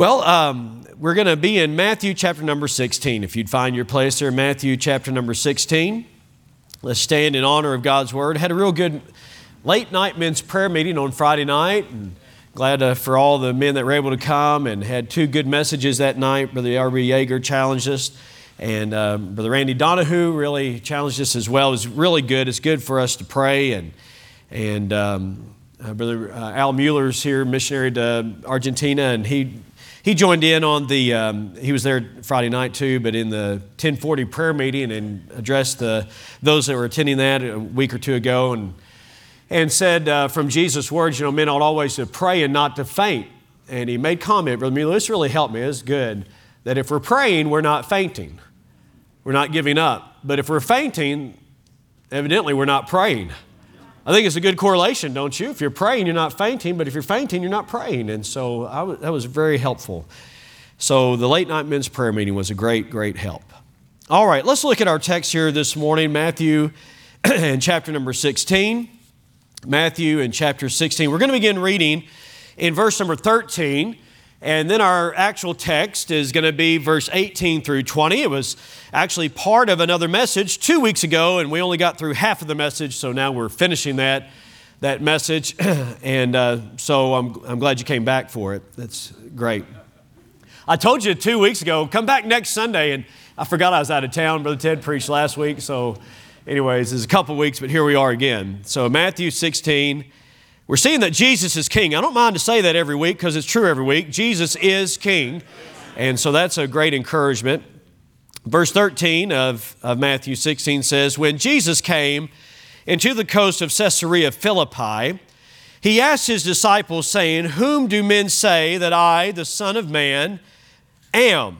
Well, we're going to be in Matthew chapter number 16. If you'd find your place there, Matthew chapter number 16. Let's stand in honor of God's Word. Had a real good late night men's prayer meeting on Friday night. And glad for all the men that were able to come, and had two good messages that night. Brother R.B. Yeager challenged us, and Brother Randy Donahue really challenged us as well. It was really good. It's good for us to pray, and Brother Al Mueller's here, missionary to Argentina, and he joined in on the, he was there Friday night too, but in the 1040 prayer meeting, and addressed those that were attending that a week or two ago, and said from Jesus' words, you know, men ought always to pray and not to faint. And he made comment, Brother Mueller, this really helped me, it's good, that if we're praying, we're not fainting. We're not giving up. But if we're fainting, evidently we're not praying. I think it's a good correlation, don't you? If you're praying, you're not fainting, but if you're fainting, you're not praying. And so that was very helpful. So the late night men's prayer meeting was a great, great help. All right, let's look at our text here this morning, Matthew and chapter number 16. Matthew in chapter 16. We're going to begin reading in verse number 13, and then our actual text is going to be verse 18 through 20. It was actually part of another message 2 weeks ago, and we only got through half of the message, so now we're finishing that message, and so I'm glad you came back for it. That's great. I told you 2 weeks ago, come back next Sunday, and I forgot I was out of town. Brother Ted preached last week, so... anyways, it's a couple weeks, but here we are again. So Matthew 16, we're seeing that Jesus is king. I don't mind to say that every week because it's true every week. Jesus is king, and so that's a great encouragement. Verse 13 of Matthew 16 says, when Jesus came into the coast of Caesarea Philippi, he asked his disciples, saying, whom do men say that I, the Son of Man, am?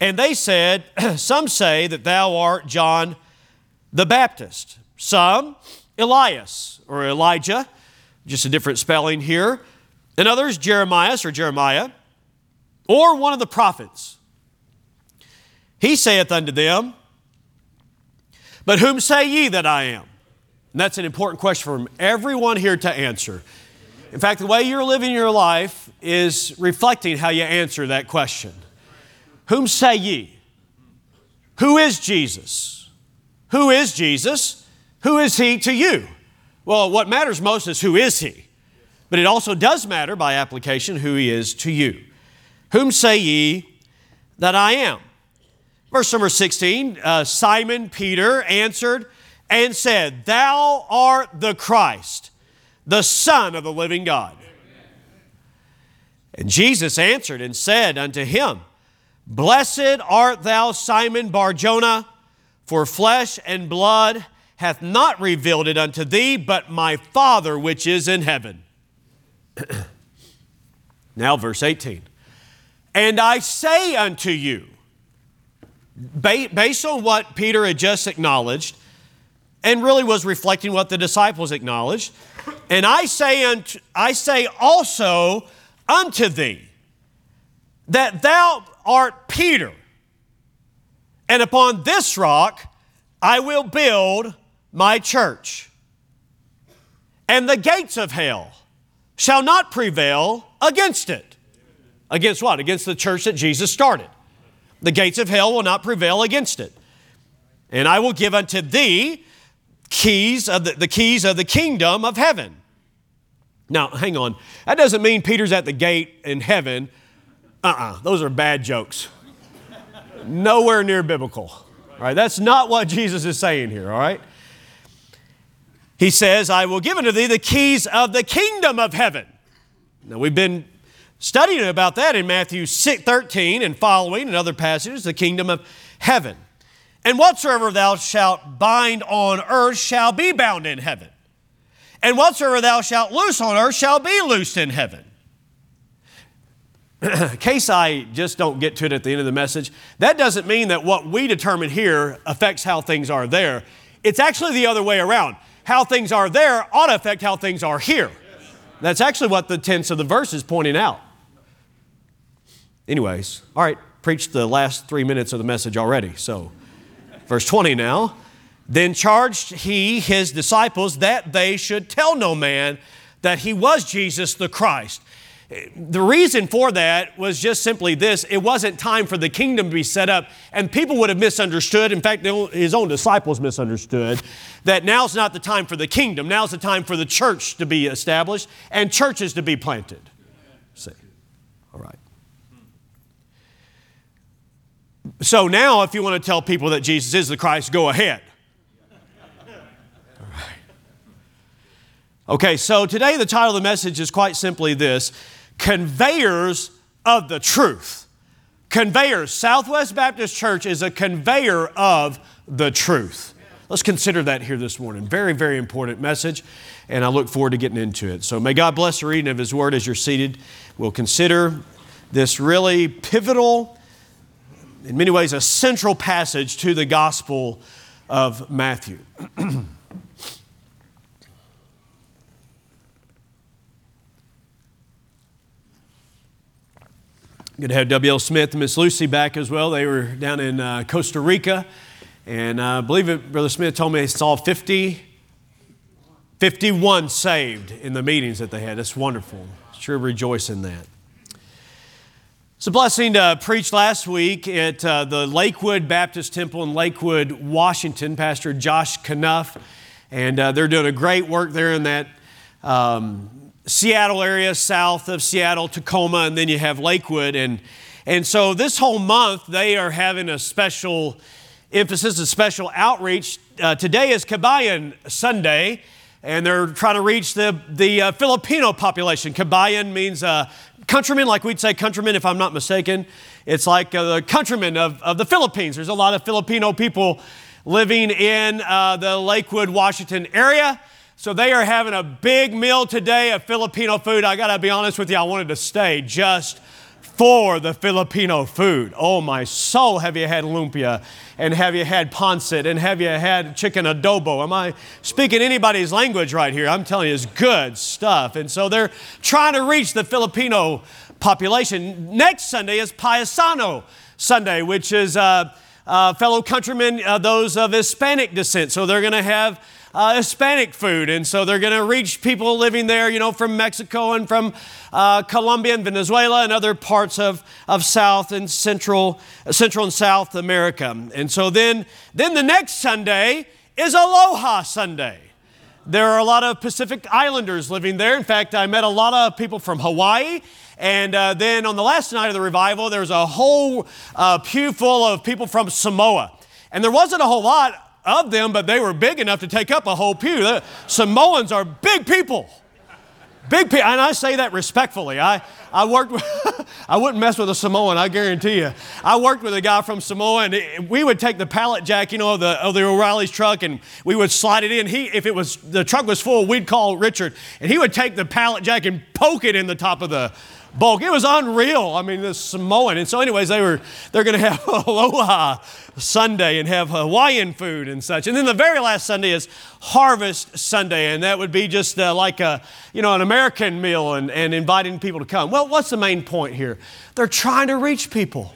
And they said, some say that thou art John the Baptist, some Elias or Elijah, just a different spelling here, and others Jeremiah, or one of the prophets. He saith unto them, but whom say ye that I am? And that's an important question for everyone here to answer. In fact, the way you're living your life is reflecting how you answer that question. Whom say ye? Who is Jesus? Who is Jesus? Who is he to you? Well, what matters most is who is he. But it also does matter by application who he is to you. Whom say ye that I am? Verse number 16, Simon Peter answered and said, thou art the Christ, the Son of the living God. And Jesus answered and said unto him, blessed art thou, Simon Bar-jona, for flesh and blood hath not revealed it unto thee, but my Father which is in heaven. Now verse 18. And I say unto you, based on what Peter had just acknowledged, and really was reflecting what the disciples acknowledged, and I say also unto thee, that thou art Peter, and upon this rock I will build my church. And the gates of hell shall not prevail against it. Against what? Against the church that Jesus started. The gates of hell will not prevail against it. And I will give unto thee the keys of the kingdom of heaven. Now, hang on. That doesn't mean Peter's at the gate in heaven. Those are bad jokes. Nowhere near biblical, all right? That's not what Jesus is saying here, all right? He says, I will give unto thee the keys of the kingdom of heaven. Now, we've been studying about that in Matthew 13 and following and other passages, the kingdom of heaven. And whatsoever thou shalt bind on earth shall be bound in heaven. And whatsoever thou shalt loose on earth shall be loosed in heaven. In case I just don't get to it at the end of the message, that doesn't mean that what we determine here affects how things are there. It's actually the other way around. How things are there ought to affect how things are here. That's actually what the tense of the verse is pointing out. Anyways, all right, preached the last 3 minutes of the message already. So verse 20 now. Then charged he his disciples that they should tell no man that he was Jesus the Christ. The reason for that was just simply this. It wasn't time for the kingdom to be set up, and people would have misunderstood. In fact, his own disciples misunderstood that now's not the time for the kingdom. Now's the time for the church to be established and churches to be planted. See, all right. So now if you want to tell people that Jesus is the Christ, go ahead. All right. Okay, so today the title of the message is quite simply this: Conveyors of the Truth. Conveyors. Southwest Baptist Church is a conveyor of the truth. Let's consider that here this morning. Very, very important message, and I look forward to getting into it. So may God bless the reading of His Word as you're seated. We'll consider this really pivotal, in many ways, a central passage to the Gospel of Matthew. Good to have W.L. Smith and Miss Lucy back as well. They were down in Costa Rica. And I believe it, Brother Smith told me they saw 51 saved in the meetings that they had. That's wonderful. Sure rejoice in that. It's a blessing to preach last week at the Lakewood Baptist Temple in Lakewood, Washington. Pastor Josh Knuff, and they're doing a great work there in that Seattle area, south of Seattle, Tacoma, and then you have Lakewood. And so this whole month, they are having a special emphasis, a special outreach. Today is Kabayan Sunday, and they're trying to reach the Filipino population. Kabayan means countrymen, like we'd say countrymen, if I'm not mistaken. It's like the countrymen of the Philippines. There's a lot of Filipino people living in the Lakewood, Washington area. So they are having a big meal today of Filipino food. I got to be honest with you, I wanted to stay just for the Filipino food. Oh, my soul, have you had lumpia? And have you had pancit? And have you had chicken adobo? Am I speaking anybody's language right here? I'm telling you, it's good stuff. And so they're trying to reach the Filipino population. Next Sunday is Paisano Sunday, which is fellow countrymen, those of Hispanic descent. So they're going to have Hispanic food. And so they're going to reach people living there, you know, from Mexico and from Colombia and Venezuela and other parts of South and Central and South America. And so then the next Sunday is Aloha Sunday. There are a lot of Pacific Islanders living there. In fact, I met a lot of people from Hawaii. And then on the last night of the revival, there was a whole pew full of people from Samoa. And there wasn't a whole lot of them, but they were big enough to take up a whole pew. The Samoans are big people. Big people. And I say that respectfully. I worked with, I wouldn't mess with a Samoan, I guarantee you. I worked with a guy from Samoa, and we would take the pallet jack, you know, of the O'Reilly's truck, and we would slide it in. If the truck was full, we'd call Richard, and he would take the pallet jack and poke it in the top of the bulk. It was unreal. I mean, the Samoan. And so anyways, they're going to have Aloha Sunday and have Hawaiian food and such. And then the very last Sunday is Harvest Sunday. And that would be just like a, you know, an American meal and inviting people to come. Well, what's the main point here? They're trying to reach people.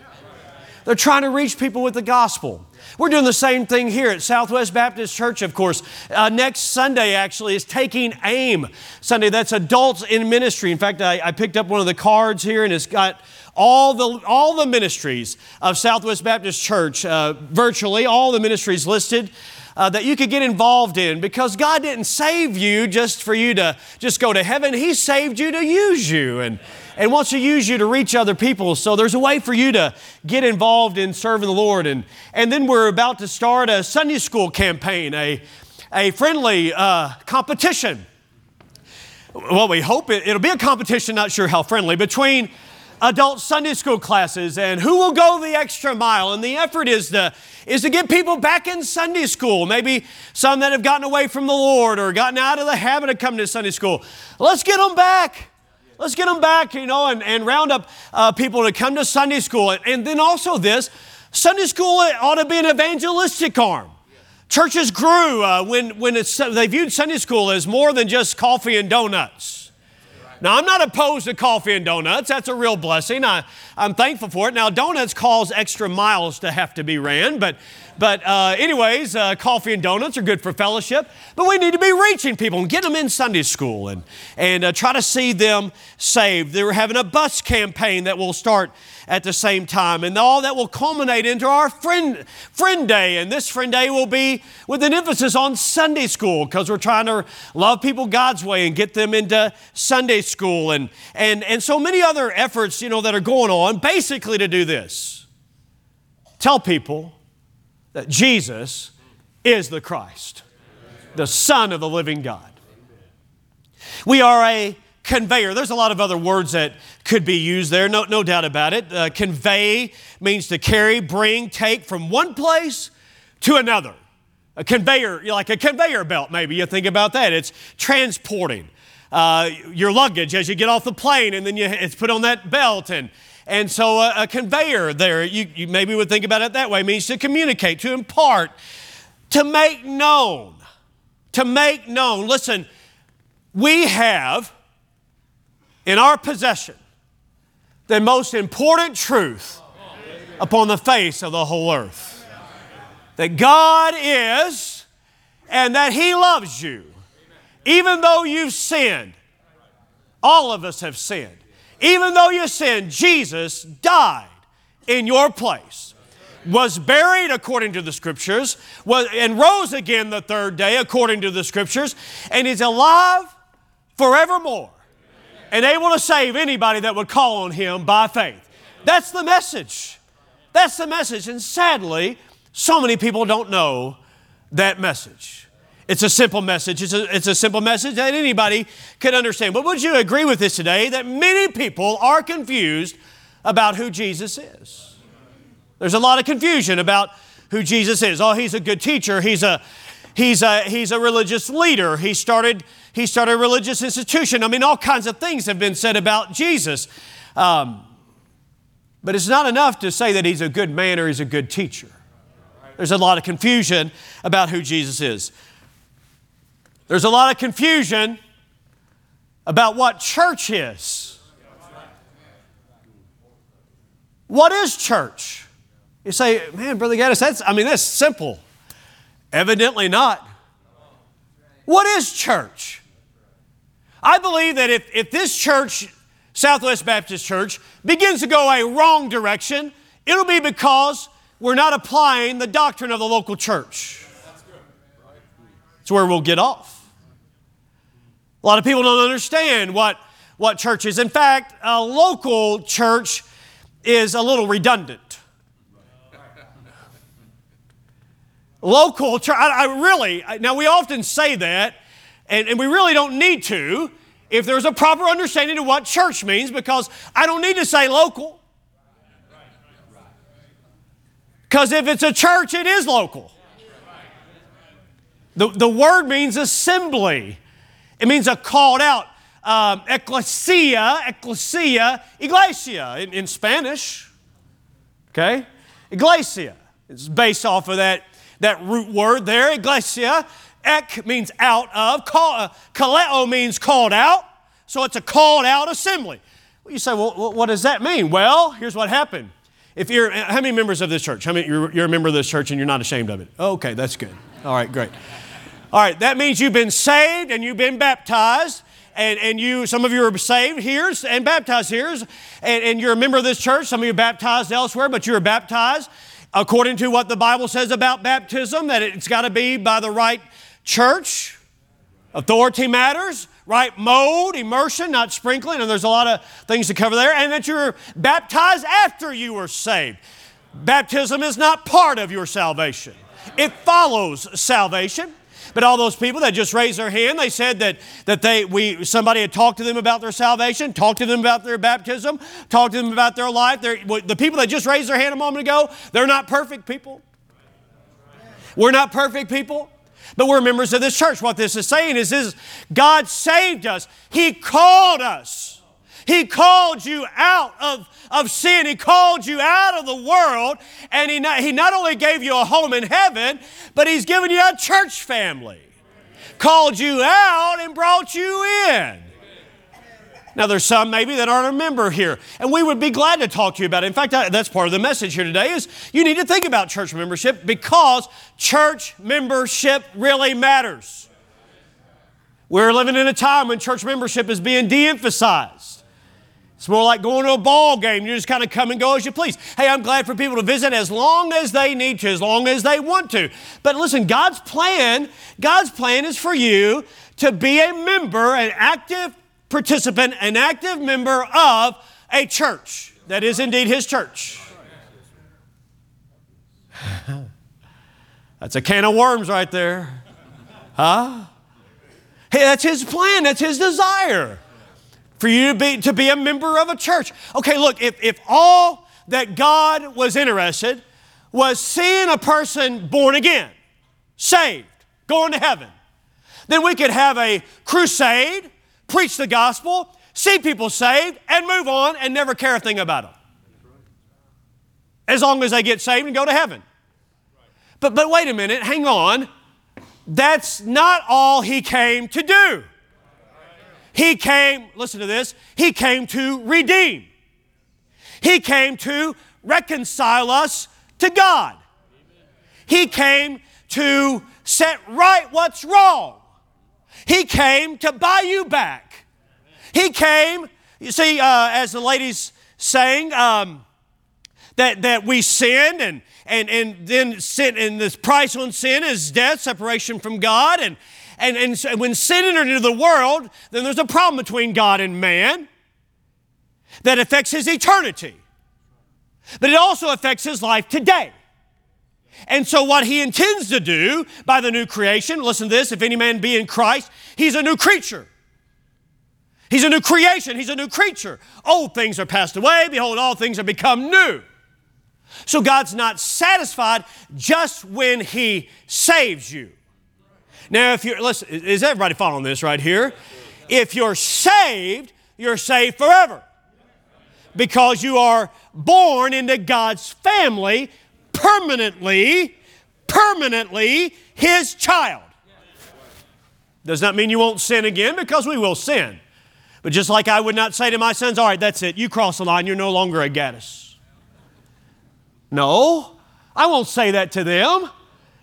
They're trying to reach people with the gospel. We're doing the same thing here at Southwest Baptist Church, of course. Next Sunday, actually, is Taking Aim Sunday. That's adults in ministry. In fact, I picked up one of the cards here, and it's got all the ministries of Southwest Baptist Church, virtually all the ministries listed that you could get involved in, because God didn't save you just for you to just go to heaven. He saved you to use you and wants to use you to reach other people. So there's a way for you to get involved in serving the Lord. And then we're about to start a Sunday school campaign, a friendly competition. Well, we hope it'll be a competition, not sure how friendly, between adult Sunday school classes and who will go the extra mile. And the effort is to get people back in Sunday school. Maybe some that have gotten away from the Lord or gotten out of the habit of coming to Sunday school. Let's get them back. Let's get them back, you know, and round up people to come to Sunday school. And then also this, Sunday school ought to be an evangelistic arm. Churches grew when they viewed Sunday school as more than just coffee and donuts. Now, I'm not opposed to coffee and donuts. That's a real blessing. I'm thankful for it. Now, donuts cause extra miles to have to be ran, but anyways, coffee and donuts are good for fellowship, but we need to be reaching people and getting them in Sunday school and try to see them saved. They're having a bus campaign that will start at the same time, and all that will culminate into our friend day, and this friend day will be with an emphasis on Sunday school because we're trying to love people God's way and get them into Sunday school and so many other efforts, you know, that are going on basically to do this. Tell people that Jesus is the Christ, the Son of the living God. We are a conveyor. There's a lot of other words that could be used there, no doubt about it. Convey means to carry, bring, take from one place to another. A conveyor, like a conveyor belt maybe, you think about that. It's transporting your luggage as you get off the plane and then it's put on that belt and so a conveyor there, you maybe would think about it that way, means to communicate, to impart, to make known, Listen, we have in our possession the most important truth upon the face of the whole earth. That God is and that He loves you. Even though you've sinned, all of us have sinned. Even though you sinned, Jesus died in your place, was buried according to the Scriptures, and rose again the third day according to the Scriptures, and is alive forevermore and able to save anybody that would call on Him by faith. That's the message. That's the message. And sadly, so many people don't know that message. It's a simple message. It's a simple message that anybody could understand. But would you agree with this today that many people are confused about who Jesus is? There's a lot of confusion about who Jesus is. Oh, He's a good teacher. He's a religious leader. He started a religious institution. I mean, all kinds of things have been said about Jesus. But it's not enough to say that He's a good man or He's a good teacher. There's a lot of confusion about who Jesus is. There's a lot of confusion about what church is. What is church? You say, man, Brother Gaddis, that's simple. Evidently not. What is church? I believe that if this church, Southwest Baptist Church, begins to go a wrong direction, it'll be because we're not applying the doctrine of the local church. It's where we'll get off. A lot of people don't understand what church is. In fact, a local church is a little redundant. Local church, now we often say that, and we really don't need to if there's a proper understanding of what church means, because I don't need to say local. Because if it's a church, it is local. The word means assembly. It means a called out, iglesia in Spanish, okay? Iglesia, it's based off of that root word there, iglesia. Ek means out of, kaleo means called out, so it's a called out assembly. Well, you say, well, what does that mean? Well, here's what happened. How many members of this church? How many you're a member of this church and you're not ashamed of it? Okay, that's good. All right, great. All right, that means you've been saved and you've been baptized, and some of you are saved here and baptized here, and you're a member of this church. Some of you are baptized elsewhere, but you're baptized according to what the Bible says about baptism, that it's got to be by the right church. Authority matters, right mode, immersion, not sprinkling, and there's a lot of things to cover there, and that you're baptized after you were saved. Baptism is not part of your salvation. It follows salvation. But all those people that just raised their hand, they said that somebody had talked to them about their salvation, talked to them about their baptism, talked to them about their life. The people that just raised their hand a moment ago, they're not perfect people. We're not perfect people, but we're members of this church. What this is saying is God saved us. He called us. He called you out of sin. He called you out of the world. And He not only gave you a home in heaven, but He's given you a church family. Called you out and brought you in. Now, there's some maybe that aren't a member here, and we would be glad to talk to you about it. In fact, that's part of the message here today is you need to think about church membership because church membership really matters. We're living in a time when church membership is being de-emphasized. It's more like going to a ball game. You just kind of come and go as you please. Hey, I'm glad for people to visit as long as they need to, as long as they want to. But listen, God's plan is for you to be a member, an active participant, an active member of a church that is indeed His church. That's a can of worms right there. Huh? Hey, that's His plan. That's His desire. For you to be a member of a church. Okay, look, if all that God was interested was seeing a person born again, saved, going to heaven, then we could have a crusade, preach the gospel, see people saved, and move on and never care a thing about them. As long as they get saved and go to heaven. But wait a minute, hang on. That's not all He came to do. He came, listen to this, He came to redeem. He came to reconcile us to God. He came to set right what's wrong. He came to buy you back. He came, you see, as the ladies sang, that we sinned and then sin, and this price on sin is death, separation from God, and so when sin entered into the world, then there's a problem between God and man that affects his eternity. But it also affects his life today. And so what he intends to do by the new creation, listen to this, if any man be in Christ, he's a new creature. He's a new creation. He's a new creature. Old things are passed away. Behold, all things are become new. So God's not satisfied just when he saves you. Now, if you're, listen, is everybody following this right here? If you're saved forever because you are born into God's family permanently His child. Does not mean you won't sin again because we will sin. But just like I would not say to my sons, all right, that's it. You cross the line. You're no longer a Gaddis. No, I won't say that to them.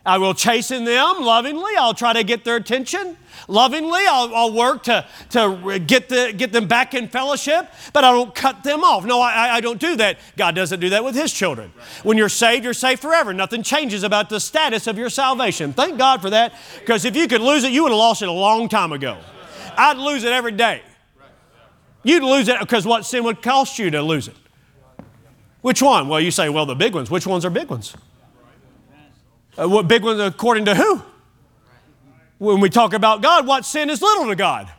I will chasten them lovingly. I'll try to get their attention lovingly. I'll work to get them back in fellowship, but I don't cut them off. No, I don't do that. God doesn't do that with His children. When you're saved forever. Nothing changes about the status of your salvation. Thank God for that, because if you could lose it, you would have lost it a long time ago. I'd lose it every day. You'd lose it because what sin would cost you to lose it? Which one? Well, you say, well, the big ones. Which ones are big ones? What big ones according to who? When we talk about God, what sin is little to God?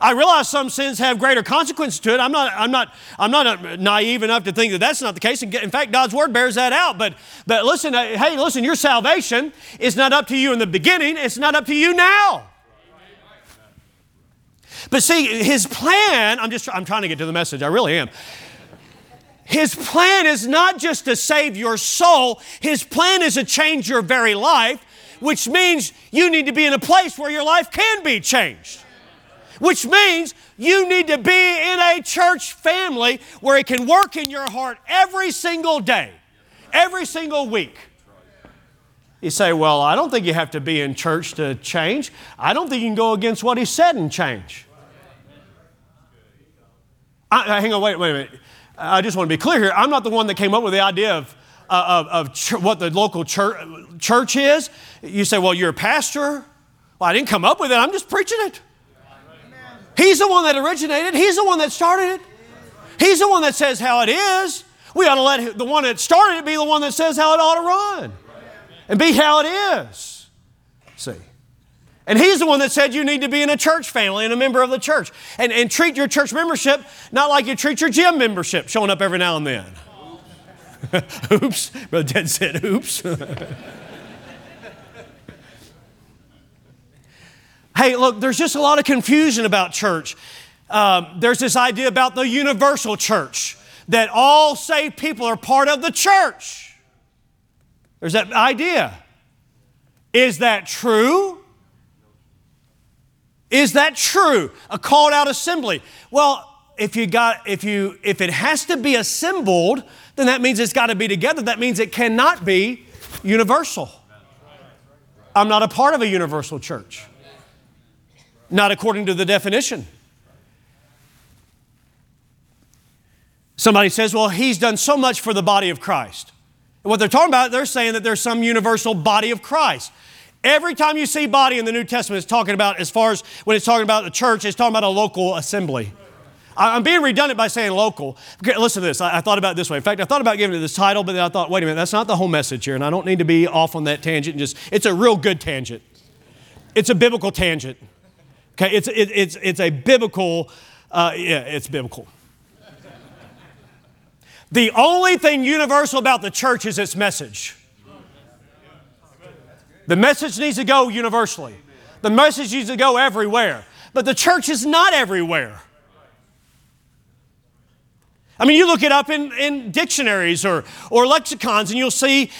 I realize some sins have greater consequences to it. I'm not naive enough to think that that's not the case. In fact, God's Word bears that out. But listen, hey, listen, your salvation is not up to you in the beginning. It's not up to you now. But see, His plan, I'm trying to get to the message. I really am. His plan is not just to save your soul. His plan is to change your very life, which means you need to be in a place where your life can be changed, which means you need to be in a church family where it can work in your heart every single day, every single week. You say, well, I don't think you have to be in church to change. I don't think you can go against what He said and change. Hang on, wait a minute. I just want to be clear here. I'm not the one that came up with the idea of what the local church is. You say, well, you're a pastor. Well, I didn't come up with it. I'm just preaching it. He's the one that originated. He's the one that started it. He's the one that says how it is. We ought to let the one that started it be the one that says how it ought to run and be how it is. See? And He's the one that said you need to be in a church family and a member of the church. And treat your church membership not like you treat your gym membership, showing up every now and then. Oops. Brother Ted said, oops. Hey, look, there's just a lot of confusion about church. There's this idea about the universal church, that all saved people are part of the church. There's that idea. Is that true? Is that true? A called out assembly. Well, if it has to be assembled, then that means it's got to be together. That means it cannot be universal. I'm not a part of a universal church. Not according to the definition. Somebody says, well, he's done so much for the body of Christ. And what they're talking about, they're saying that there's some universal body of Christ. Every time you see body in the New Testament, it's talking about, as far as when it's talking about the church, it's talking about a local assembly. I'm being redundant by saying local. Okay, listen to this. I thought about it this way. In fact, I thought about giving it this title, but then I thought, wait a minute, that's not the whole message here, and I don't need to be off on that tangent. It's a real good tangent. It's a biblical tangent. Okay, it's a biblical, it's biblical. The only thing universal about the church is its message. The message needs to go universally. The message needs to go everywhere. But the church is not everywhere. I mean, you look it up in dictionaries or lexicons, and you'll see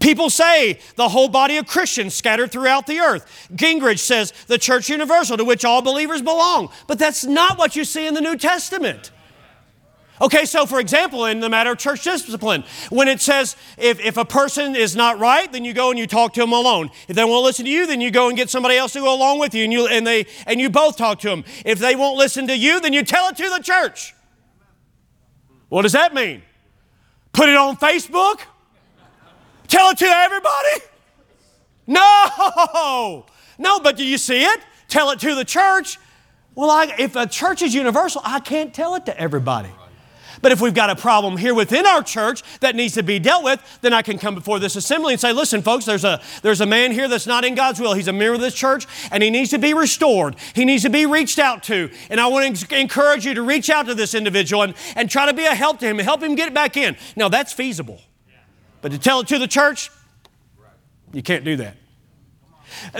people say the whole body of Christians scattered throughout the earth. Gingrich says the church universal to which all believers belong. But that's not what you see in the New Testament. Okay, so for example, in the matter of church discipline, when it says if a person is not right, then you go and you talk to them alone. If they won't listen to you, then you go and get somebody else to go along with you, and you both talk to them. If they won't listen to you, then you tell it to the church. What does that mean? Put it on Facebook? Tell it to everybody? No! No, but do you see it? Tell it to the church. Well, if a church is universal, I can't tell it to everybody. But if we've got a problem here within our church that needs to be dealt with, then I can come before this assembly and say, listen, folks, there's a man here that's not in God's will. He's a member of this church, and he needs to be restored. He needs to be reached out to. And I want to encourage you to reach out to this individual and try to be a help to him and help him get back in. Now, that's feasible. But to tell it to the church, you can't do that.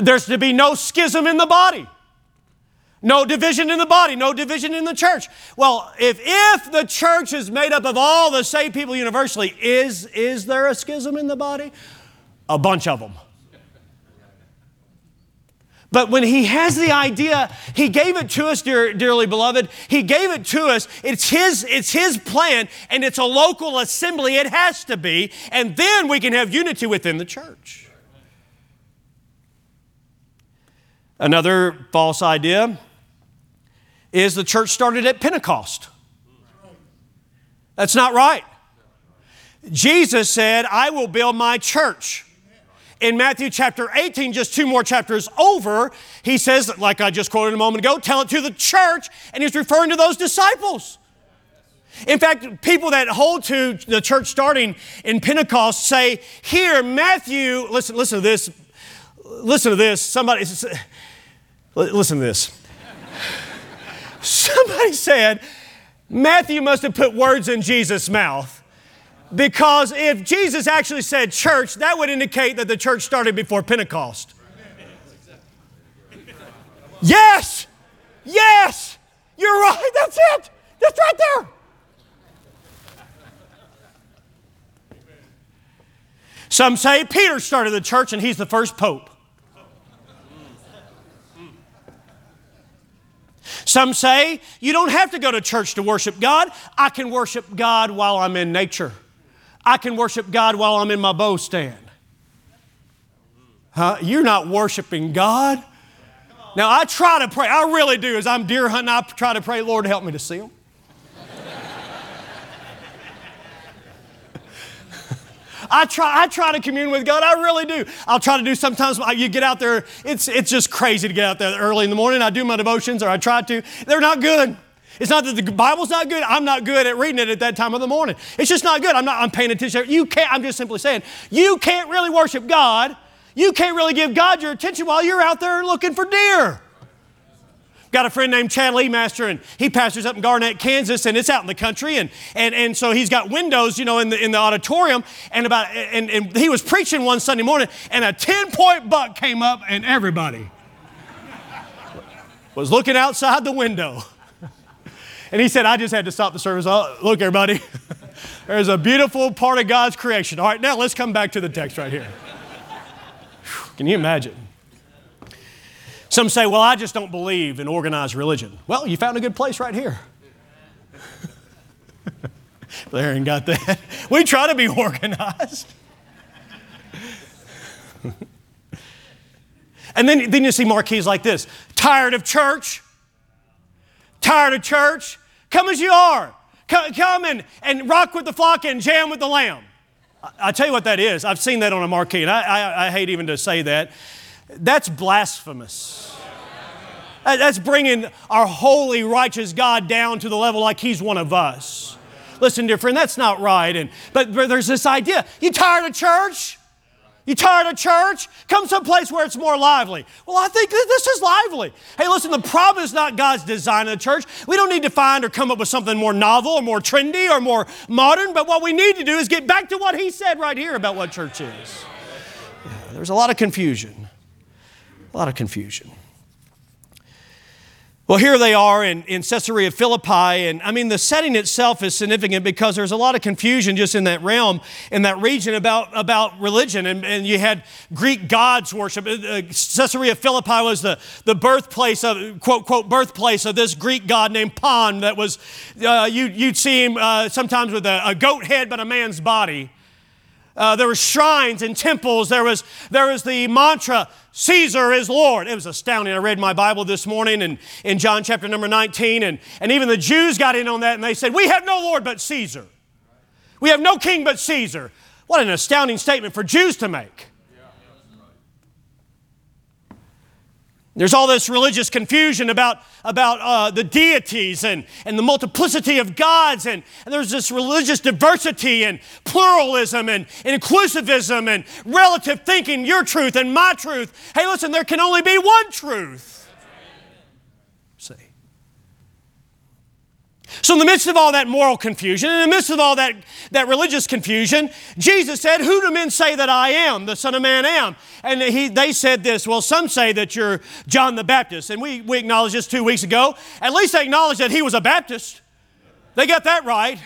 There's to be no schism in the body. No division in the body, no division in the church. Well, if the church is made up of all the saved people universally, is there a schism in the body? A bunch of them. But when he has the idea, he gave it to us, dearly beloved. He gave it to us. It's his plan, and it's a local assembly. It has to be. And then we can have unity within the church. Another false idea is the church started at Pentecost. That's not right. Jesus said, I will build my church. In Matthew chapter 18, just two more chapters over, he says, like I just quoted a moment ago, tell it to the church, and he's referring to those disciples. In fact, people that hold to the church starting in Pentecost say, here, Matthew, listen to this. Listen to this. Listen to this. Somebody said, Matthew must have put words in Jesus' mouth, because if Jesus actually said church, that would indicate that the church started before Pentecost. Yes! Yes! You're right. That's it. That's right there. Some say Peter started the church and he's the first pope. Some say, you don't have to go to church to worship God. I can worship God while I'm in nature. I can worship God while I'm in my bow stand. Huh? You're not worshiping God. Now, I try to pray. I really do. As I'm deer hunting, I try to pray, Lord, help me to see Him. I try to commune with God. I really do. I'll try to do sometimes. You get out there. It's just crazy to get out there early in the morning. I do my devotions, or I try to. They're not good. It's not that the Bible's not good. I'm not good at reading it at that time of the morning. It's just not good. I'm paying attention. I'm just simply saying, you can't really worship God. You can't really give God your attention while you're out there looking for deer. Got a friend named Chad Leemaster, and he pastors up in Garnett, Kansas, and it's out in the country, and so he's got windows, you know, in the auditorium, and he was preaching one Sunday morning, and a 10-point buck came up, and everybody was looking outside the window. And he said, I just had to stop the service. Oh, look, everybody, there's a beautiful part of God's creation. All right, now let's come back to the text right here. Can you imagine? Some say, well, I just don't believe in organized religion. Well, you found a good place right here. Aaron got that. We try to be organized. And then you see marquees like this. Tired of church. Tired of church. Come as you are. Come and rock with the flock and jam with the lamb. I tell you what that is. I've seen that on a marquee, and I hate even to say that. That's blasphemous. That's bringing our holy, righteous God down to the level like He's one of us. Listen, dear friend, that's not right. But there's this idea. You tired of church? You tired of church? Come someplace where it's more lively. Well, I think this is lively. Hey, listen, the problem is not God's design of the church. We don't need to find or come up with something more novel or more trendy or more modern, but what we need to do is get back to what He said right here about what church is. Yeah, there's a lot of confusion. A lot of confusion. Well, here they are in Caesarea Philippi, and I mean the setting itself is significant because there's a lot of confusion just in that realm, in that region about religion, and you had Greek gods worship. Caesarea Philippi was the birthplace of, quote, birthplace of this Greek god named Pan that was, you'd see him sometimes with a goat head but a man's body. There were shrines and temples. There was the mantra, Caesar is Lord. It was astounding. I read my Bible this morning and in John chapter number 19, and even the Jews got in on that, and they said, we have no Lord but Caesar. We have no king but Caesar. What an astounding statement for Jews to make. There's all this religious confusion about the deities and the multiplicity of gods, and there's this religious diversity and pluralism and inclusivism and relative thinking, your truth and my truth. Hey, listen, there can only be one truth. See? So in the midst of all that moral confusion, in the midst of all that religious confusion, Jesus said, who do men say that I am, the Son of Man am? And they said this, well, some say that you're John the Baptist. And we acknowledged this 2 weeks ago. At least they acknowledged that he was a Baptist. They got that right.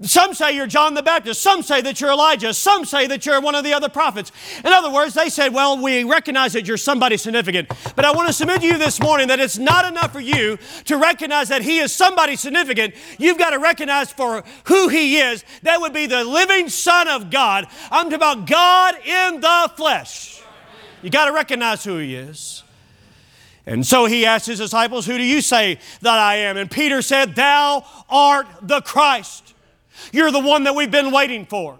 Some say you're John the Baptist. Some say that you're Elijah. Some say that you're one of the other prophets. In other words, they said, well, we recognize that you're somebody significant. But I want to submit to you this morning that it's not enough for you to recognize that he is somebody significant. You've got to recognize for who he is. That would be the living Son of God. I'm talking about God in the flesh. You've got to recognize who he is. And so he asked his disciples, who do you say that I am? And Peter said, thou art the Christ. You're the one that we've been waiting for.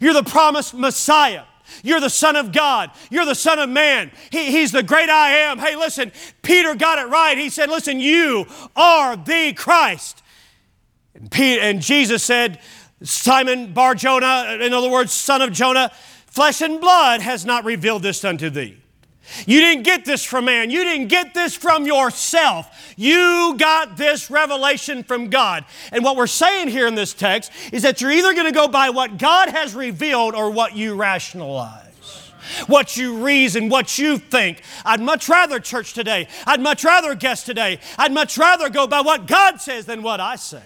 You're the promised Messiah. You're the Son of God. You're the Son of Man. He's the great I am. Hey, listen, Peter got it right. He said, listen, you are the Christ. And Jesus said, Simon Bar-jona, in other words, son of Jonah, flesh and blood has not revealed this unto thee. You didn't get this from man. You didn't get this from yourself. You got this revelation from God. And what we're saying here in this text is that you're either going to go by what God has revealed or what you rationalize, what you reason, what you think. I'd much rather church today. I'd much rather guest today. I'd much rather go by what God says than what I say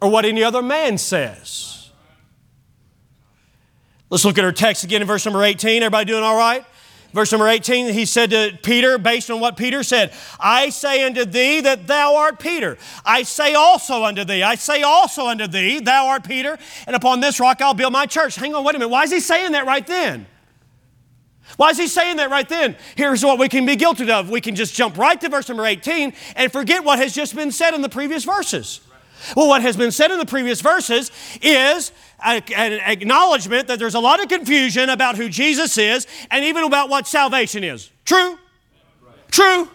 or what any other man says. Let's look at our text again in verse number 18. Everybody doing all right? Verse number 18, he said to Peter, based on what Peter said, I say unto thee that thou art Peter. I say also unto thee, thou art Peter, and upon this rock I'll build my church. Hang on, wait a minute. Why is he saying that right then? Why is he saying that right then? Here's what we can be guilty of. We can just jump right to verse number 18 and forget what has just been said in the previous verses. Well, what has been said in the previous verses is an acknowledgement that there's a lot of confusion about who Jesus is and even about what salvation is. True? True.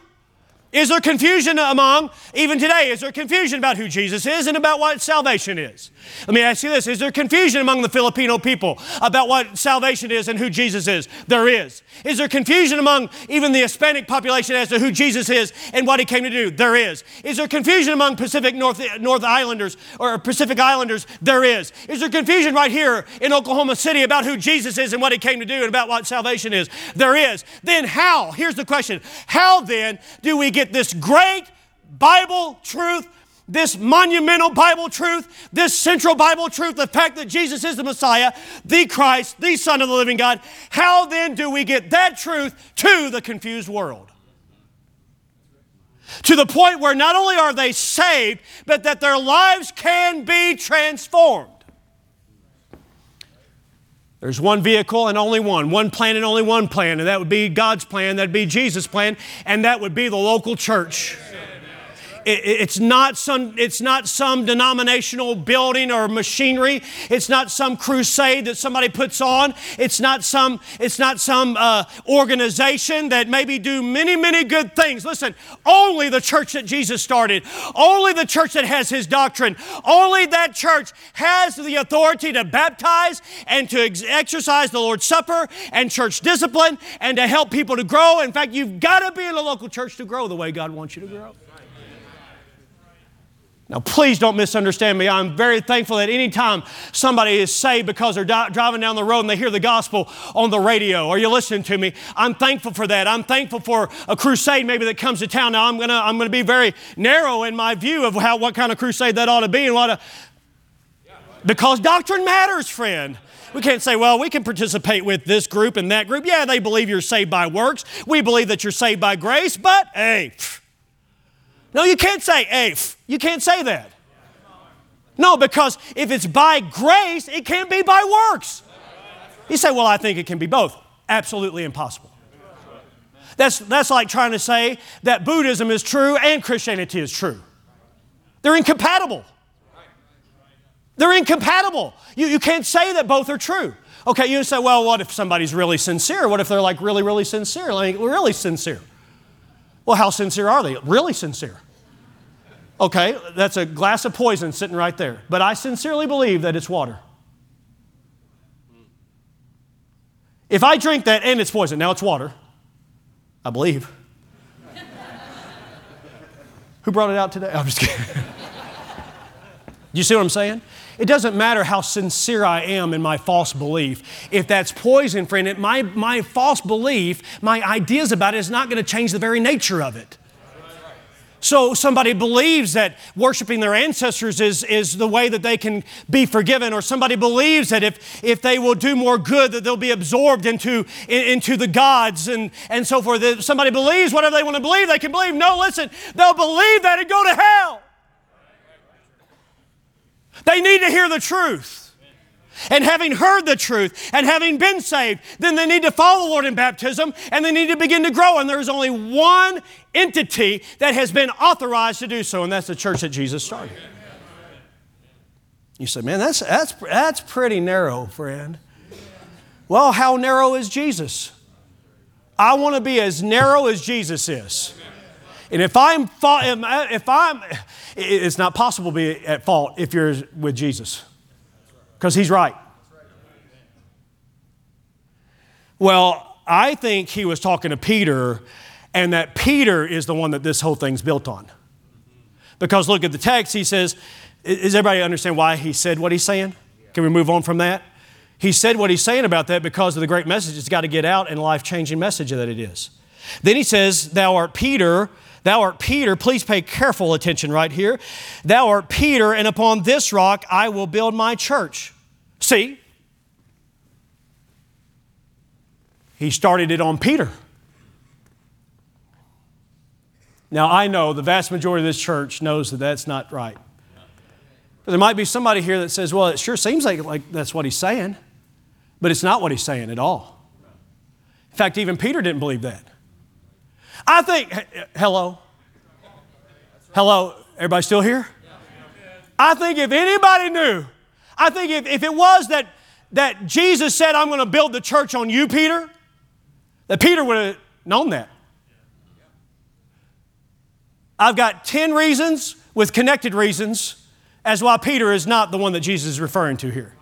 Is there confusion among, even today, is there confusion about who Jesus is and about what salvation is? Let me ask you this. Is there confusion among the Filipino people about what salvation is and who Jesus is? There is. Is there confusion among even the Hispanic population as to who Jesus is and what he came to do? There is. Is there confusion among Pacific North Islanders or Pacific Islanders? There is. Is there confusion right here in Oklahoma City about who Jesus is and what he came to do and about what salvation is? There is. Then how? Here's the question. How then do we get this great Bible truth, this monumental Bible truth, this central Bible truth, the fact that Jesus is the Messiah, the Christ, the Son of the living God? How then do we get that truth to the confused world? to the point where not only are they saved, but that their lives can be transformed. There's one vehicle and only one plan and only one plan, and that would be God's plan, that'd be Jesus' plan, and that would be the local church. It's not some denominational building or machinery. It's not some crusade that somebody puts on. It's not some organization that maybe do many, many good things. Listen, only the church that Jesus started, only the church that has His doctrine, only that church has the authority to baptize and to exercise the Lord's Supper and church discipline and to help people to grow. In fact, you've got to be in a local church to grow the way God wants you to grow. Now, please don't misunderstand me. I'm very thankful that any time somebody is saved because they're driving down the road and they hear the gospel on the radio, or you listening to me, I'm thankful for that. I'm thankful for a crusade maybe that comes to town. Now, I'm gonna be very narrow in my view of what kind of crusade that ought to be, and because doctrine matters, friend. We can't say, well, we can participate with this group and that group. Yeah, they believe you're saved by works. We believe that you're saved by grace, but hey. No, you can't say, hey, you can't say that. No, because if it's by grace, it can't be by works. You say, well, I think it can be both. Absolutely impossible. That's like trying to say that Buddhism is true and Christianity is true. They're incompatible. They're incompatible. You can't say that both are true. Okay, you say, well, what if somebody's really sincere? What if they're like really, really sincere? Like really sincere. Well, how sincere are they? Really sincere. Okay, that's a glass of poison sitting right there. But I sincerely believe that it's water. If I drink that and it's poison, now it's water. I believe. Who brought it out today? I'm just kidding. You see what I'm saying? It doesn't matter how sincere I am in my false belief. If that's poison, friend, my false belief, my ideas about it is not going to change the very nature of it. So somebody believes that worshiping their ancestors is the way that they can be forgiven, or somebody believes that if they will do more good that they'll be absorbed into the gods and so forth. If somebody believes whatever they want to believe, they can believe. No, listen, they'll believe that and go to hell. They need to hear the truth. And having heard the truth and having been saved, then they need to follow the Lord in baptism, and they need to begin to grow. And there's only one entity that has been authorized to do so, and that's the church that Jesus started. You say, man, that's pretty narrow, friend. Well, how narrow is Jesus? I want to be as narrow as Jesus is. And it's not possible to be at fault if you're with Jesus, because He's right. Well, I think He was talking to Peter, and that Peter is the one that this whole thing's built on. Because look at the text, he says, does everybody understand why he said what he's saying? Can we move on from that? He said what he's saying about that because of the great message it's got to get out, and life-changing message that it is. Then he says, Thou art Peter, please pay careful attention right here. Thou art Peter, and upon this rock I will build my church. See? He started it on Peter. Now, I know the vast majority of this church knows that that's not right. But there might be somebody here that says, well, it sure seems like that's what he's saying. But it's not what he's saying at all. In fact, even Peter didn't believe that. I think, hello, everybody still here? I think if anybody knew, I think if it was that Jesus said, I'm going to build the church on you, Peter, that Peter would have known that. I've got 10 reasons with connected reasons as why Peter is not the one that Jesus is referring to here.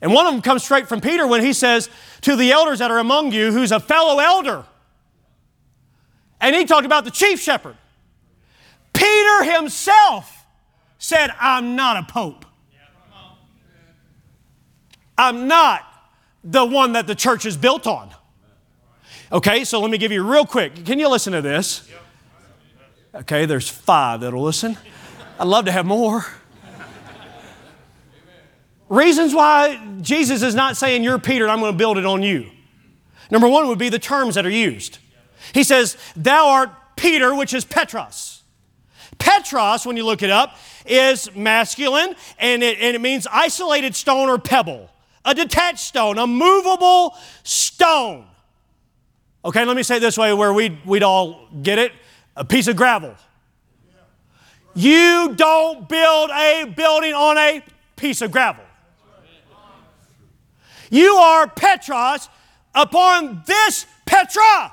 And one of them comes straight from Peter when he says, to the elders that are among you, who's a fellow elder. And he talked about the chief shepherd. Peter himself said, I'm not a pope. I'm not the one that the church is built on. Okay, so let me give you real quick. Can you listen to this? Okay, there's 5 that'll listen. I'd love to have more. Reasons why Jesus is not saying you're Peter and I'm going to build it on you. Number 1 would be the terms that are used. He says, thou art Peter, which is Petros. Petros, when you look it up, is masculine, and it means isolated stone or pebble, a detached stone, a movable stone. Okay, let me say it this way where we'd all get it, a piece of gravel. You don't build a building on a piece of gravel. You are Petros upon this Petra.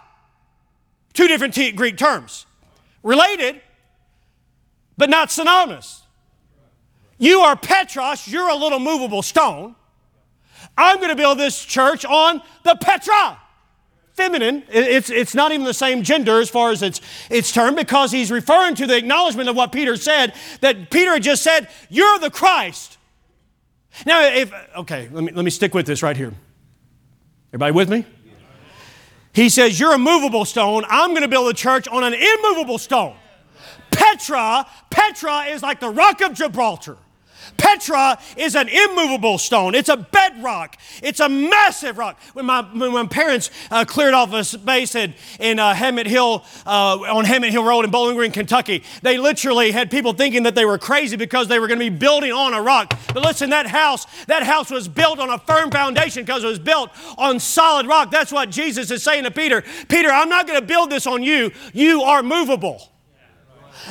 Two different Greek terms. Related, but not synonymous. You are Petros, you're a little movable stone. I'm going to build this church on the Petra. Feminine, it's not even the same gender as far as its term, because he's referring to the acknowledgement of what Peter said, that Peter just said, you're the Christ. Now, let me stick with this right here. Everybody with me? He says, you're a movable stone. I'm going to build a church on an immovable stone. Petra is like the rock of Gibraltar. Petra is an immovable stone. It's a bedrock. It's a massive rock. When my parents cleared off a space in Hammett Hill, on Hammett Hill Road in Bowling Green, Kentucky, they literally had people thinking that they were crazy because they were going to be building on a rock. But listen, that house was built on a firm foundation because it was built on solid rock. That's what Jesus is saying to Peter. Peter, I'm not going to build this on you. You are movable.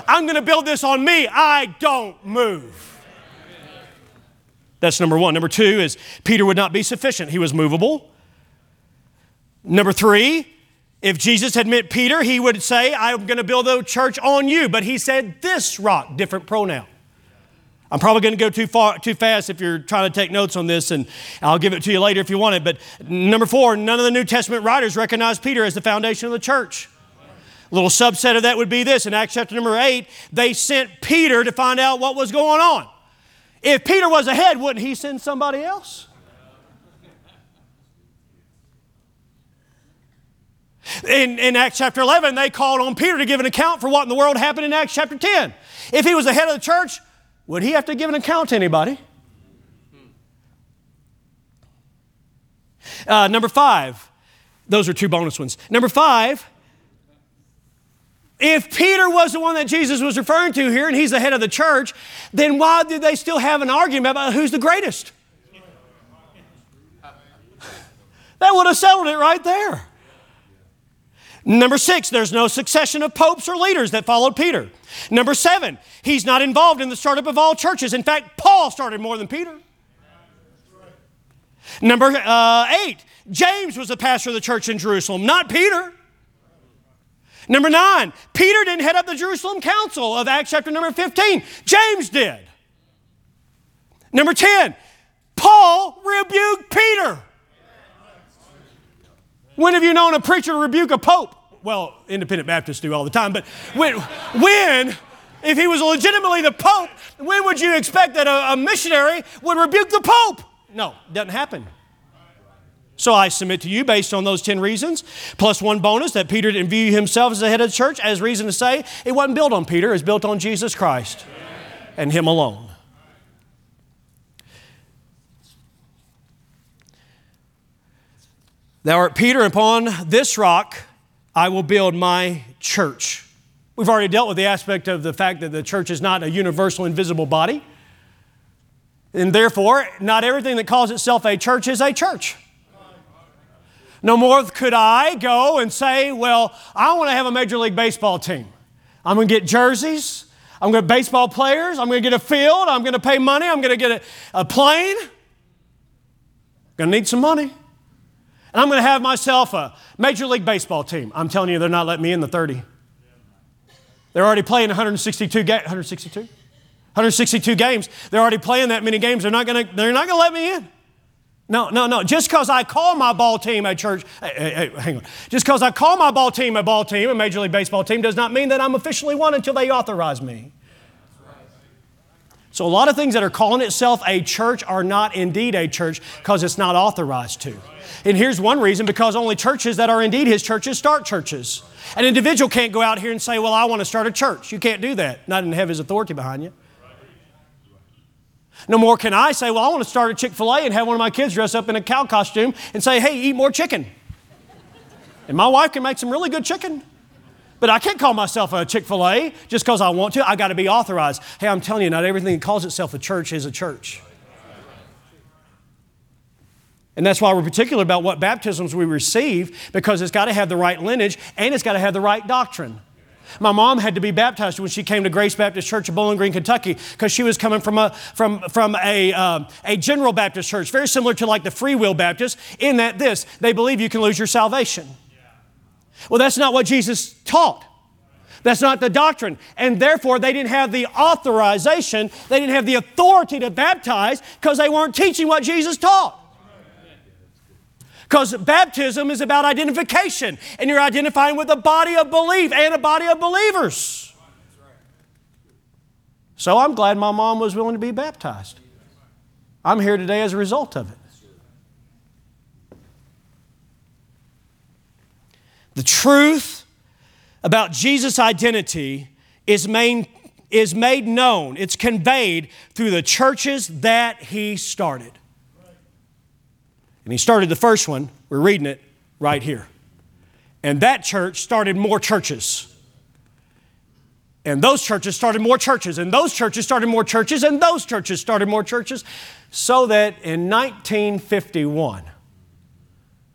I'm going to build this on me. I don't move. That's number one. Number two is Peter would not be sufficient. He was movable. Number three, if Jesus had met Peter, he would say, I'm going to build a church on you. But he said, this rock, different pronoun. I'm probably going to go too fast if you're trying to take notes on this, and I'll give it to you later if you want it. But number four, none of the New Testament writers recognize Peter as the foundation of the church. A little subset of that would be this. In Acts chapter number 8, they sent Peter to find out what was going on. If Peter was ahead, wouldn't he send somebody else? In Acts chapter 11, they called on Peter to give an account for what in the world happened in Acts chapter 10. If he was the head of the church, would he have to give an account to anybody? Number five. Those are two bonus ones. Number five. If Peter was the one that Jesus was referring to here and he's the head of the church, then why did they still have an argument about who's the greatest? That would have settled it right there. Number six, there's no succession of popes or leaders that followed Peter. Number seven, he's not involved in the startup of all churches. In fact, Paul started more than Peter. Number eight, James was the pastor of the church in Jerusalem, not Peter. Number nine, Peter didn't head up the Jerusalem Council of Acts chapter number 15. James did. Number 10, Paul rebuked Peter. When have you known a preacher to rebuke a pope? Well, independent Baptists do all the time, but when if he was legitimately the pope, when would you expect that a missionary would rebuke the pope? No, it doesn't happen. So I submit to you, based on those 10 reasons, plus one bonus, that Peter didn't view himself as the head of the church, as reason to say it wasn't built on Peter, it was built on Jesus Christ and him alone. Thou art Peter, upon this rock I will build my church. We've already dealt with the aspect of the fact that the church is not a universal, invisible body. And therefore, not everything that calls itself a church is a church. No more could I go and say, well, I want to have a Major League Baseball team. I'm going to get jerseys. I'm going to get baseball players. I'm going to get a field. I'm going to pay money. I'm going to get a plane. I'm going to need some money. And I'm going to have myself a Major League Baseball team. I'm telling you, they're not letting me in the 30. They're already playing 162 games. They're already playing that many games. They're not going to let me in. No. Just because I call my ball team a church, hang on. Just because I call my ball team, a Major League Baseball team, does not mean that I'm officially one until they authorize me. So a lot of things that are calling itself a church are not indeed a church because it's not authorized to. And here's one reason, because only churches that are indeed his churches start churches. An individual can't go out here and say, well, I want to start a church. You can't do that. Not and have his authority behind you. No more can I say, well, I want to start a Chick-fil-A and have one of my kids dress up in a cow costume and say, hey, eat more chicken. And my wife can make some really good chicken. But I can't call myself a Chick-fil-A just because I want to. I got to be authorized. Hey, I'm telling you, not everything that calls itself a church is a church. And that's why we're particular about what baptisms we receive, because it's got to have the right lineage and it's got to have the right doctrine. My mom had to be baptized when she came to Grace Baptist Church of Bowling Green, Kentucky, because she was coming from a general Baptist church, very similar to like the Free Will Baptist, in that they believe you can lose your salvation. Well, that's not what Jesus taught. That's not the doctrine. And therefore, they didn't have the authorization. They didn't have the authority to baptize because they weren't teaching what Jesus taught. Because baptism is about identification, and you're identifying with a body of belief and a body of believers. So I'm glad my mom was willing to be baptized. I'm here today as a result of it. The truth about Jesus' identity is made known. It's conveyed through the churches that He started. And He started the first one. We're reading it right here. And that church started more churches. And those churches started more churches. And those churches started more churches. And those churches started more churches. So that in 1951,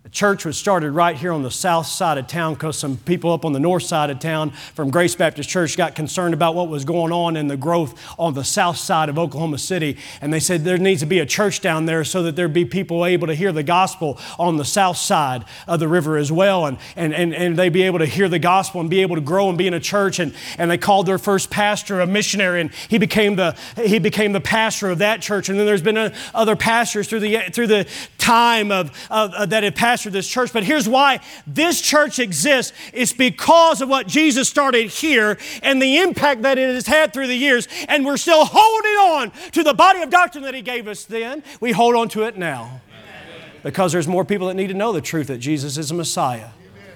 a church was started right here on the south side of town because some people up on the north side of town from Grace Baptist Church got concerned about what was going on in the growth on the south side of Oklahoma City. And they said there needs to be a church down there so that there'd be people able to hear the gospel on the south side of the river as well. And they'd be able to hear the gospel and be able to grow and be in a church. And they called their first pastor a missionary, and he became the pastor of that church. And then there's been other pastors through the time of that have passed this church. But here's why this church exists. It's because of what Jesus started here and the impact that it has had through the years, and we're still holding on to the body of doctrine that He gave us then. We hold on to it now. Amen. Because there's more people that need to know the truth that Jesus is a Messiah. Amen.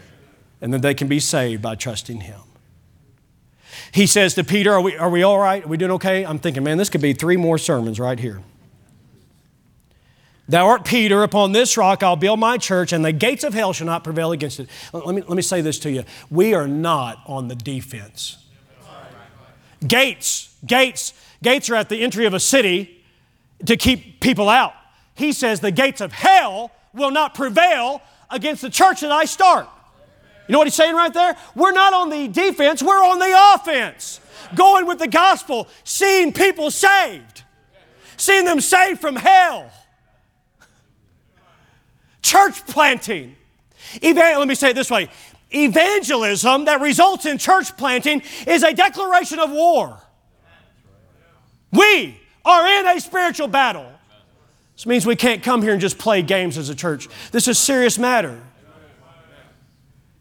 And that they can be saved by trusting Him. He says to Peter, are we all right? Are we doing okay? I'm thinking, man, this could be 3 more sermons right here. Thou art Peter, upon this rock I'll build my church, and the gates of hell shall not prevail against it. Let me say this to you. We are not on the defense. Gates are at the entry of a city to keep people out. He says the gates of hell will not prevail against the church that I start. You know what He's saying right there? We're not on the defense, we're on the offense. Going with the gospel, seeing people saved, seeing them saved from hell. Church planting. Let me say it this way. Evangelism that results in church planting is a declaration of war. We are in a spiritual battle. This means we can't come here and just play games as a church. This is serious matter.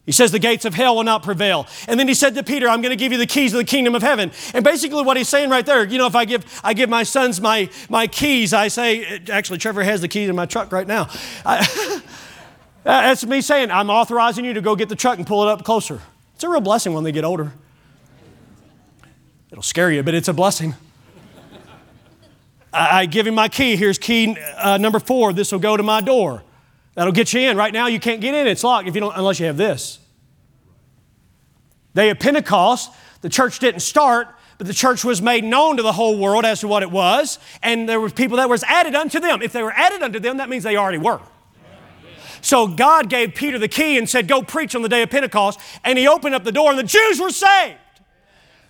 He says the gates of hell will not prevail. And then He said to Peter, I'm going to give you the keys of the kingdom of heaven. And basically what He's saying right there, you know, if I give my sons my keys, I say, actually Trevor has the keys in my truck right now. That's me saying, I'm authorizing you to go get the truck and pull it up closer. It's a real blessing when they get older. It'll scare you, but it's a blessing. I give him my key. Here's key number 4. This will go to my door. That'll get you in. Right now, you can't get in. It's locked unless you have this. Day of Pentecost, the church didn't start, but the church was made known to the whole world as to what it was, and there were people that was added unto them. If they were added unto them, that means they already were. So God gave Peter the key and said, go preach on the day of Pentecost, and he opened up the door, and the Jews were saved.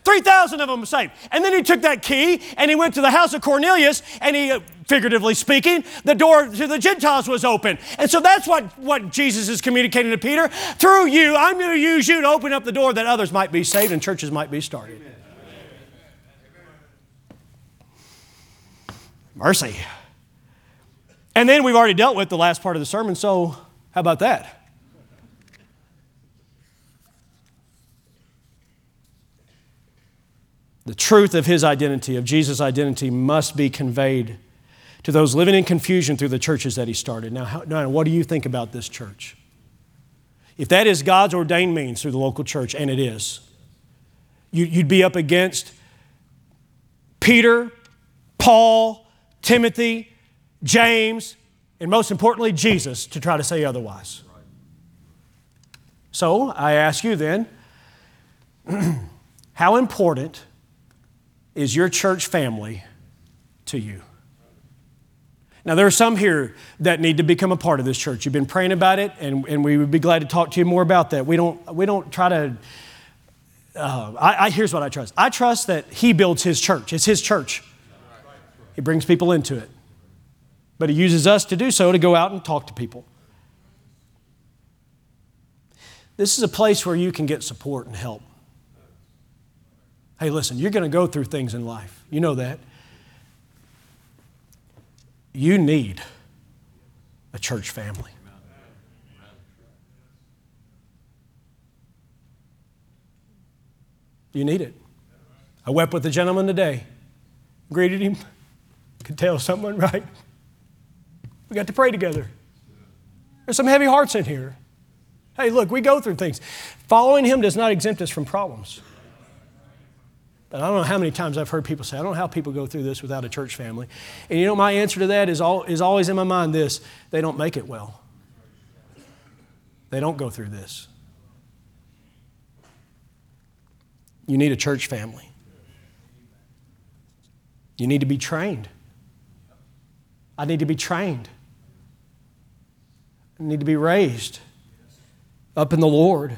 3,000 of them were saved. And then he took that key, and he went to the house of Cornelius, and he... figuratively speaking, the door to the Gentiles was open. And so that's what Jesus is communicating to Peter. Through you, I'm going to use you to open up the door that others might be saved and churches might be started. Amen. Mercy. And then we've already dealt with the last part of the sermon, so how about that? The truth of His identity, of Jesus' identity, must be conveyed to those living in confusion through the churches that He started. Now, what do you think about this church? If that is God's ordained means through the local church, and it is, you'd be up against Peter, Paul, Timothy, James, and most importantly, Jesus to try to say otherwise. So I ask you then, How important is your church family to you? Now, there are some here that need to become a part of this church. You've been praying about it, and we would be glad to talk to you more about that. We don't try to... here's what I trust. I trust that he builds his church. It's his church. He brings people into it. But he uses us to do so, to go out and talk to people. This is a place where you can get support and help. Hey, listen, you're going to go through things in life. You know that. You need a church family. You need it. I wept with a gentleman today. Greeted him. Could tell someone, right? We got to pray together. There's some heavy hearts in here. Hey, look, we go through things. Following him does not exempt us from problems. But I don't know how many times I've heard people say, I don't know how people go through this without a church family. And you know, my answer to that is always in my mind this: they don't make it well. They don't go through this. You need a church family. You need to be trained. I need to be trained. I need to be raised up in the Lord.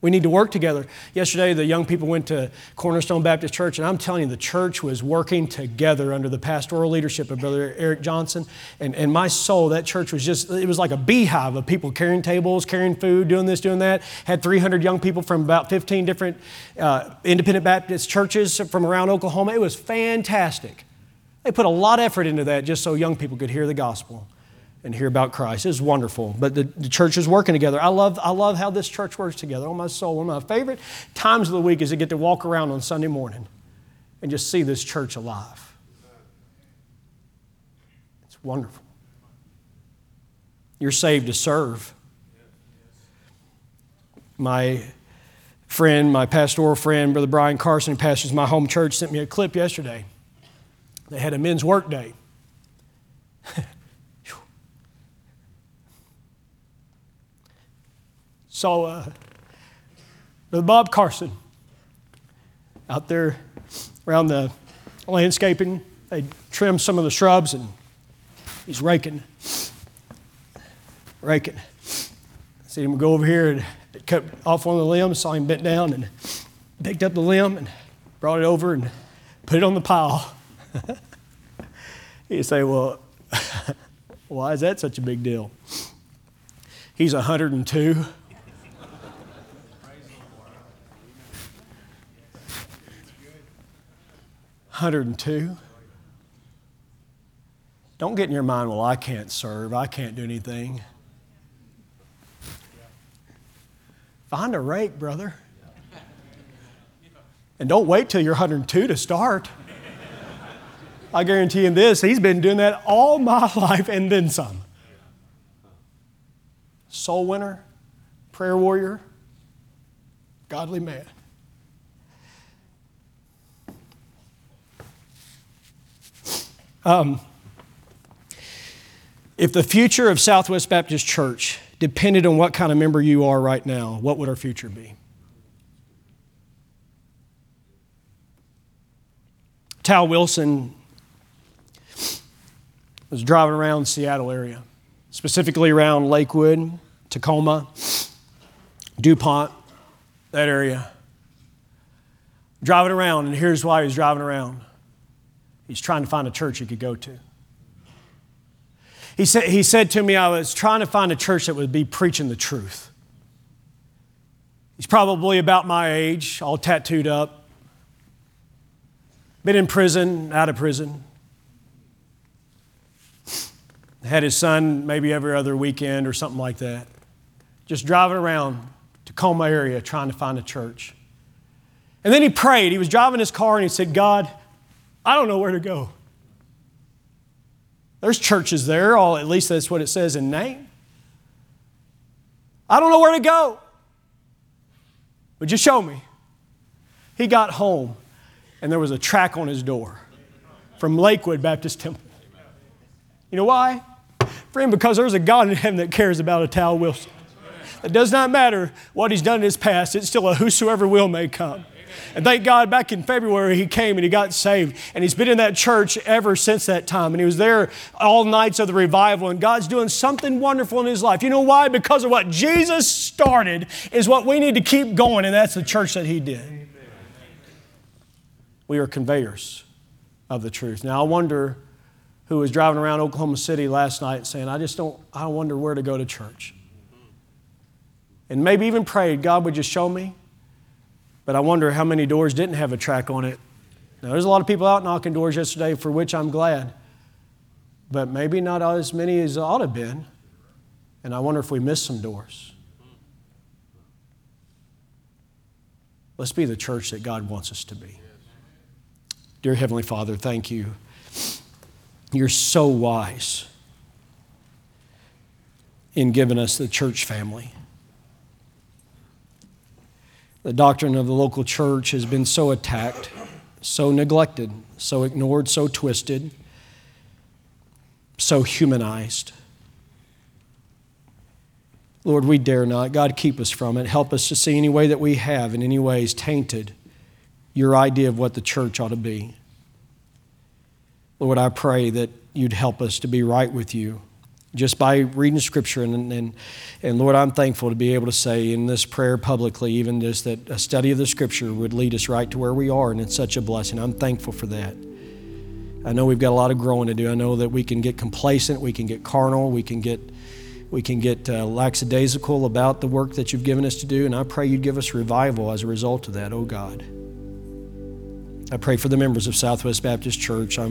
We need to work together. Yesterday, the young people went to Cornerstone Baptist Church, and I'm telling you, the church was working together under the pastoral leadership of Brother Eric Johnson. And my soul, that church was just, it was like a beehive of people carrying tables, carrying food, doing this, doing that. Had 300 young people from about 15 different independent Baptist churches from around Oklahoma. It was fantastic. They put a lot of effort into that just so young people could hear the gospel and hear about Christ. It was wonderful. But the church is working together. I love how this church works together. Oh, my soul, one of my favorite times of the week is to get to walk around on Sunday morning and just see this church alive. It's wonderful. You're saved to serve. My friend, my pastoral friend, Brother Brian Carson, who pastors my home church, sent me a clip yesterday. They had a men's work day. Saw Brother Bob Carson out there around the landscaping. They trimmed some of the shrubs, and he's raking. I see him go over here and cut off one of the limbs. Saw him bent down and picked up the limb and brought it over and put it on the pile. You say, well, why is that such a big deal? He's 102. Don't get in your mind, well, I can't serve, I can't do anything. Find a rake, brother. And don't wait till you're 102 to start. I guarantee him this, he's been doing that all my life and then some. Soul winner, prayer warrior, godly man. If the future of Southwest Baptist Church depended on what kind of member you are right now, what would our future be? Tal Wilson was driving around the Seattle area, specifically around Lakewood, Tacoma, DuPont, that area. Driving around, and here's why he's driving around. He's trying to find a church he could go to. He said to me, I was trying to find a church that would be preaching the truth. He's probably about my age, all tattooed up. Been in prison, out of prison. Had his son maybe every other weekend or something like that. Just driving around Tacoma area trying to find a church. And then he prayed. He was driving his car and he said, God, I don't know where to go. There's churches there, at least that's what it says in name. I don't know where to go. Would you show me? He got home, and there was a track on his door from Lakewood Baptist Temple. You know why? Friend, because there's a God in heaven that cares about a Tal Wilson. It does not matter what he's done in his past. It's still a whosoever will may come. And thank God, back in February, he came and he got saved. And he's been in that church ever since that time. And he was there all nights of the revival. And God's doing something wonderful in his life. You know why? Because of what Jesus started is what we need to keep going. And that's the church that he did. Amen. We are conveyors of the truth. Now, I wonder who was driving around Oklahoma City last night saying, I wonder where to go to church. And maybe even prayed, God would just show me. But I wonder how many doors didn't have a track on it. Now, there's a lot of people out knocking doors yesterday, for which I'm glad. But maybe not as many as ought to have been. And I wonder if we missed some doors. Let's be the church that God wants us to be. Dear Heavenly Father, thank you. You're so wise in giving us the church family. The doctrine of the local church has been so attacked, so neglected, so ignored, so twisted, so humanized. Lord, we dare not. God, keep us from it. Help us to see any way that we have in any ways tainted your idea of what the church ought to be. Lord, I pray that you'd help us to be right with you just by reading Scripture. And Lord, I'm thankful to be able to say in this prayer publicly, even just that a study of the Scripture would lead us right to where we are, and it's such a blessing. I'm thankful for that. I know we've got a lot of growing to do. I know that we can get complacent, we can get carnal, we can get lackadaisical about the work that you've given us to do, and I pray you'd give us revival as a result of that, oh God. I pray for the members of Southwest Baptist Church. I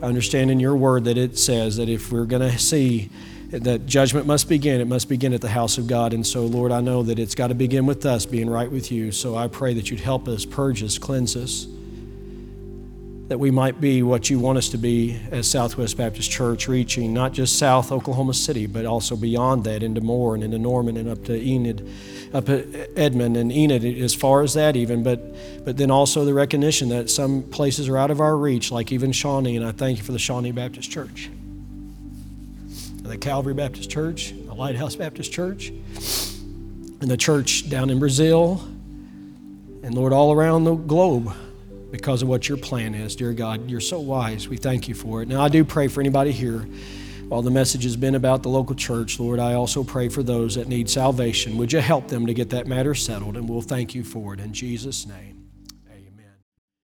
understand in your word that it says that if we're going to see that judgment must begin, it must begin at the house of God. And so, Lord, I know that it's got to begin with us being right with you. So I pray that you'd help us, purge us, cleanse us, that we might be what you want us to be as Southwest Baptist Church, reaching not just South Oklahoma City, but also beyond that into Moore and into Norman and up to Enid, up at Edmond and Enid, as far as that even, but then also the recognition that some places are out of our reach, like even Shawnee, and I thank you for the Shawnee Baptist Church, the Calvary Baptist Church, the Lighthouse Baptist Church, and the church down in Brazil, and Lord, all around the globe because of what your plan is. Dear God, you're so wise. We thank you for it. Now, I do pray for anybody here. While the message has been about the local church, Lord, I also pray for those that need salvation. Would you help them to get that matter settled? And we'll thank you for it in Jesus' name.